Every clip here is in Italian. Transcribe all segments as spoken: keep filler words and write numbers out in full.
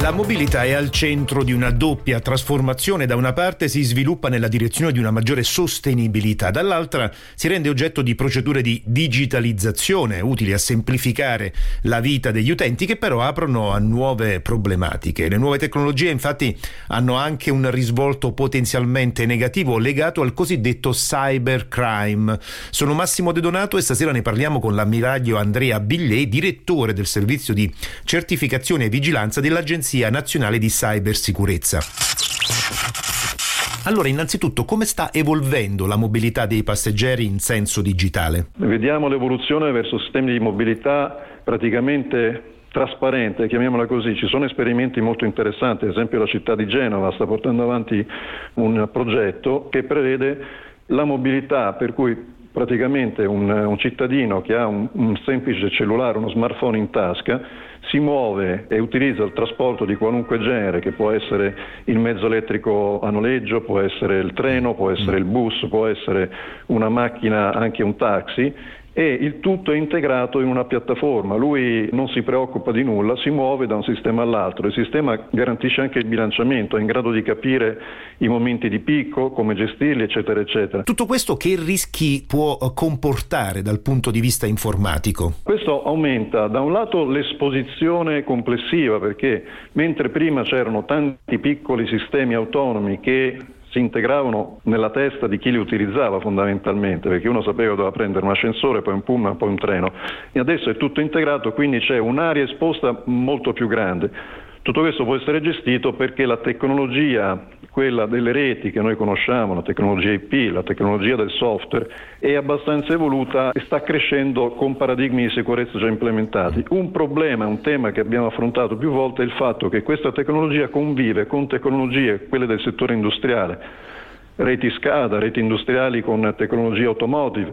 La mobilità è al centro di una doppia trasformazione. Da una parte si sviluppa nella direzione di una maggiore sostenibilità, dall'altra si rende oggetto di procedure di digitalizzazione utili a semplificare la vita degli utenti, che però aprono a nuove problematiche. Le nuove tecnologie infatti hanno anche un risvolto potenzialmente negativo legato al cosiddetto cybercrime. Sono Massimo De Donato e stasera ne parliamo con l'ammiraglio Andrea Bigliè, direttore del servizio di certificazione e vigilanza dell'Agenzia Nazionale di cybersicurezza. Allora, innanzitutto, come sta evolvendo la mobilità dei passeggeri in senso digitale? Vediamo l'evoluzione verso sistemi di mobilità praticamente trasparente, chiamiamola così. Ci sono esperimenti molto interessanti, ad esempio la città di Genova sta portando avanti un progetto che prevede la mobilità, per cui praticamente un, un cittadino che ha un, un semplice cellulare, uno smartphone in tasca, si muove e utilizza il trasporto di qualunque genere, che può essere il mezzo elettrico a noleggio, può essere il treno, può essere il bus, può essere una macchina, anche un taxi, e il tutto è integrato in una piattaforma. Lui non si preoccupa di nulla, si muove da un sistema all'altro. Il sistema garantisce anche il bilanciamento, è in grado di capire i momenti di picco, come gestirli, eccetera, eccetera. Tutto questo che rischi può comportare dal punto di vista informatico? Questo aumenta da un lato l'esposizione complessiva, perché mentre prima c'erano tanti piccoli sistemi autonomi che si integravano nella testa di chi li utilizzava fondamentalmente, perché uno sapeva doveva prendere un ascensore, poi un pullman, poi un treno, e adesso è tutto integrato, quindi c'è un'area esposta molto più grande. Tutto questo può essere gestito perché la tecnologia, quella delle reti che noi conosciamo, la tecnologia I P, la tecnologia del software, è abbastanza evoluta e sta crescendo con paradigmi di sicurezza già implementati. Un problema, un tema che abbiamo affrontato più volte è il fatto che questa tecnologia convive con tecnologie, quelle del settore industriale, reti SCADA, reti industriali con tecnologie automotive,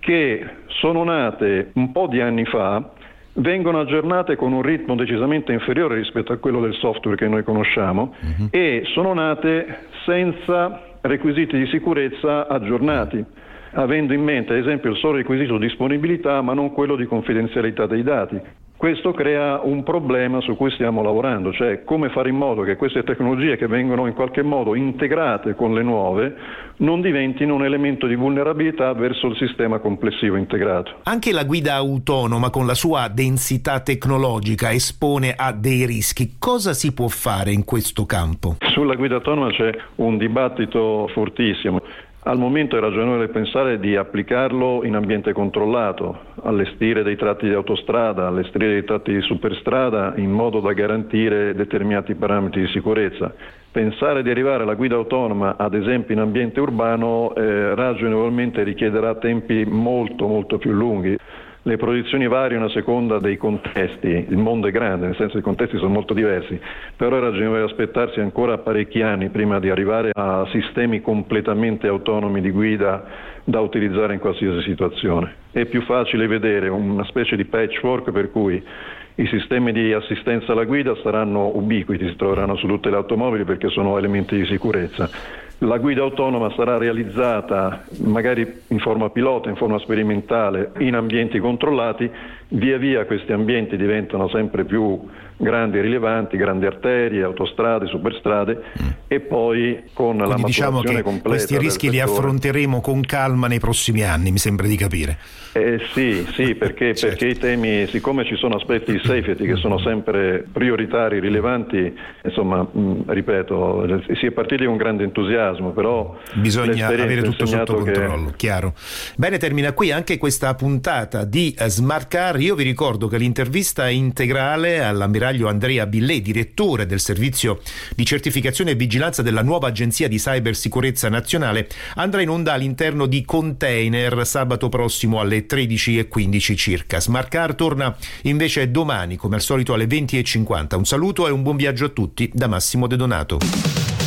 che sono nate un po' di anni fa, vengono aggiornate con un ritmo decisamente inferiore rispetto a quello del software che noi conosciamo, uh-huh. e sono nate senza requisiti di sicurezza aggiornati, avendo in mente ad esempio il solo requisito di disponibilità ma non quello di confidenzialità dei dati. Questo crea un problema su cui stiamo lavorando, cioè come fare in modo che queste tecnologie, che vengono in qualche modo integrate con le nuove, non diventino un elemento di vulnerabilità verso il sistema complessivo integrato. Anche la guida autonoma, con la sua densità tecnologica, espone a dei rischi. Cosa si può fare in questo campo? Sulla guida autonoma c'è un dibattito fortissimo. Al momento è ragionevole pensare di applicarlo in ambiente controllato, allestire dei tratti di autostrada, allestire dei tratti di superstrada in modo da garantire determinati parametri di sicurezza. Pensare di arrivare alla guida autonoma, ad esempio in ambiente urbano, eh, ragionevolmente richiederà tempi molto molto più lunghi. Le proiezioni variano a seconda dei contesti, il mondo è grande, nel senso i contesti sono molto diversi, però è ragionevole aspettarsi ancora parecchi anni prima di arrivare a sistemi completamente autonomi di guida da utilizzare in qualsiasi situazione. È più facile vedere una specie di patchwork per cui i sistemi di assistenza alla guida saranno ubiquiti, si troveranno su tutte le automobili perché sono elementi di sicurezza. La guida autonoma sarà realizzata magari in forma pilota, in forma sperimentale, in ambienti controllati. Via via questi ambienti diventano sempre più grandi e rilevanti, grandi arterie, autostrade, superstrade, mm. e poi con Quindi la maturazione diciamo che completa questi rischi li settore. affronteremo con calma nei prossimi anni, mi sembra di capire. Eh sì, sì, perché, certo. perché i temi, siccome ci sono aspetti di safety che sono sempre prioritari, rilevanti, insomma, mh, ripeto, si è partiti con grande entusiasmo, però bisogna avere tutto sotto controllo, che... chiaro. Bene, termina qui anche questa puntata di Smart Car. Io vi ricordo che l'intervista integrale all'ammiraglio Andrea Bigliè, direttore del servizio di certificazione e vigilanza della nuova Agenzia di cybersicurezza nazionale, andrà in onda all'interno di Container sabato prossimo alle tredici e quindici circa. Smart Car torna invece domani come al solito alle venti e cinquanta. Un saluto e un buon viaggio a tutti da Massimo De Donato.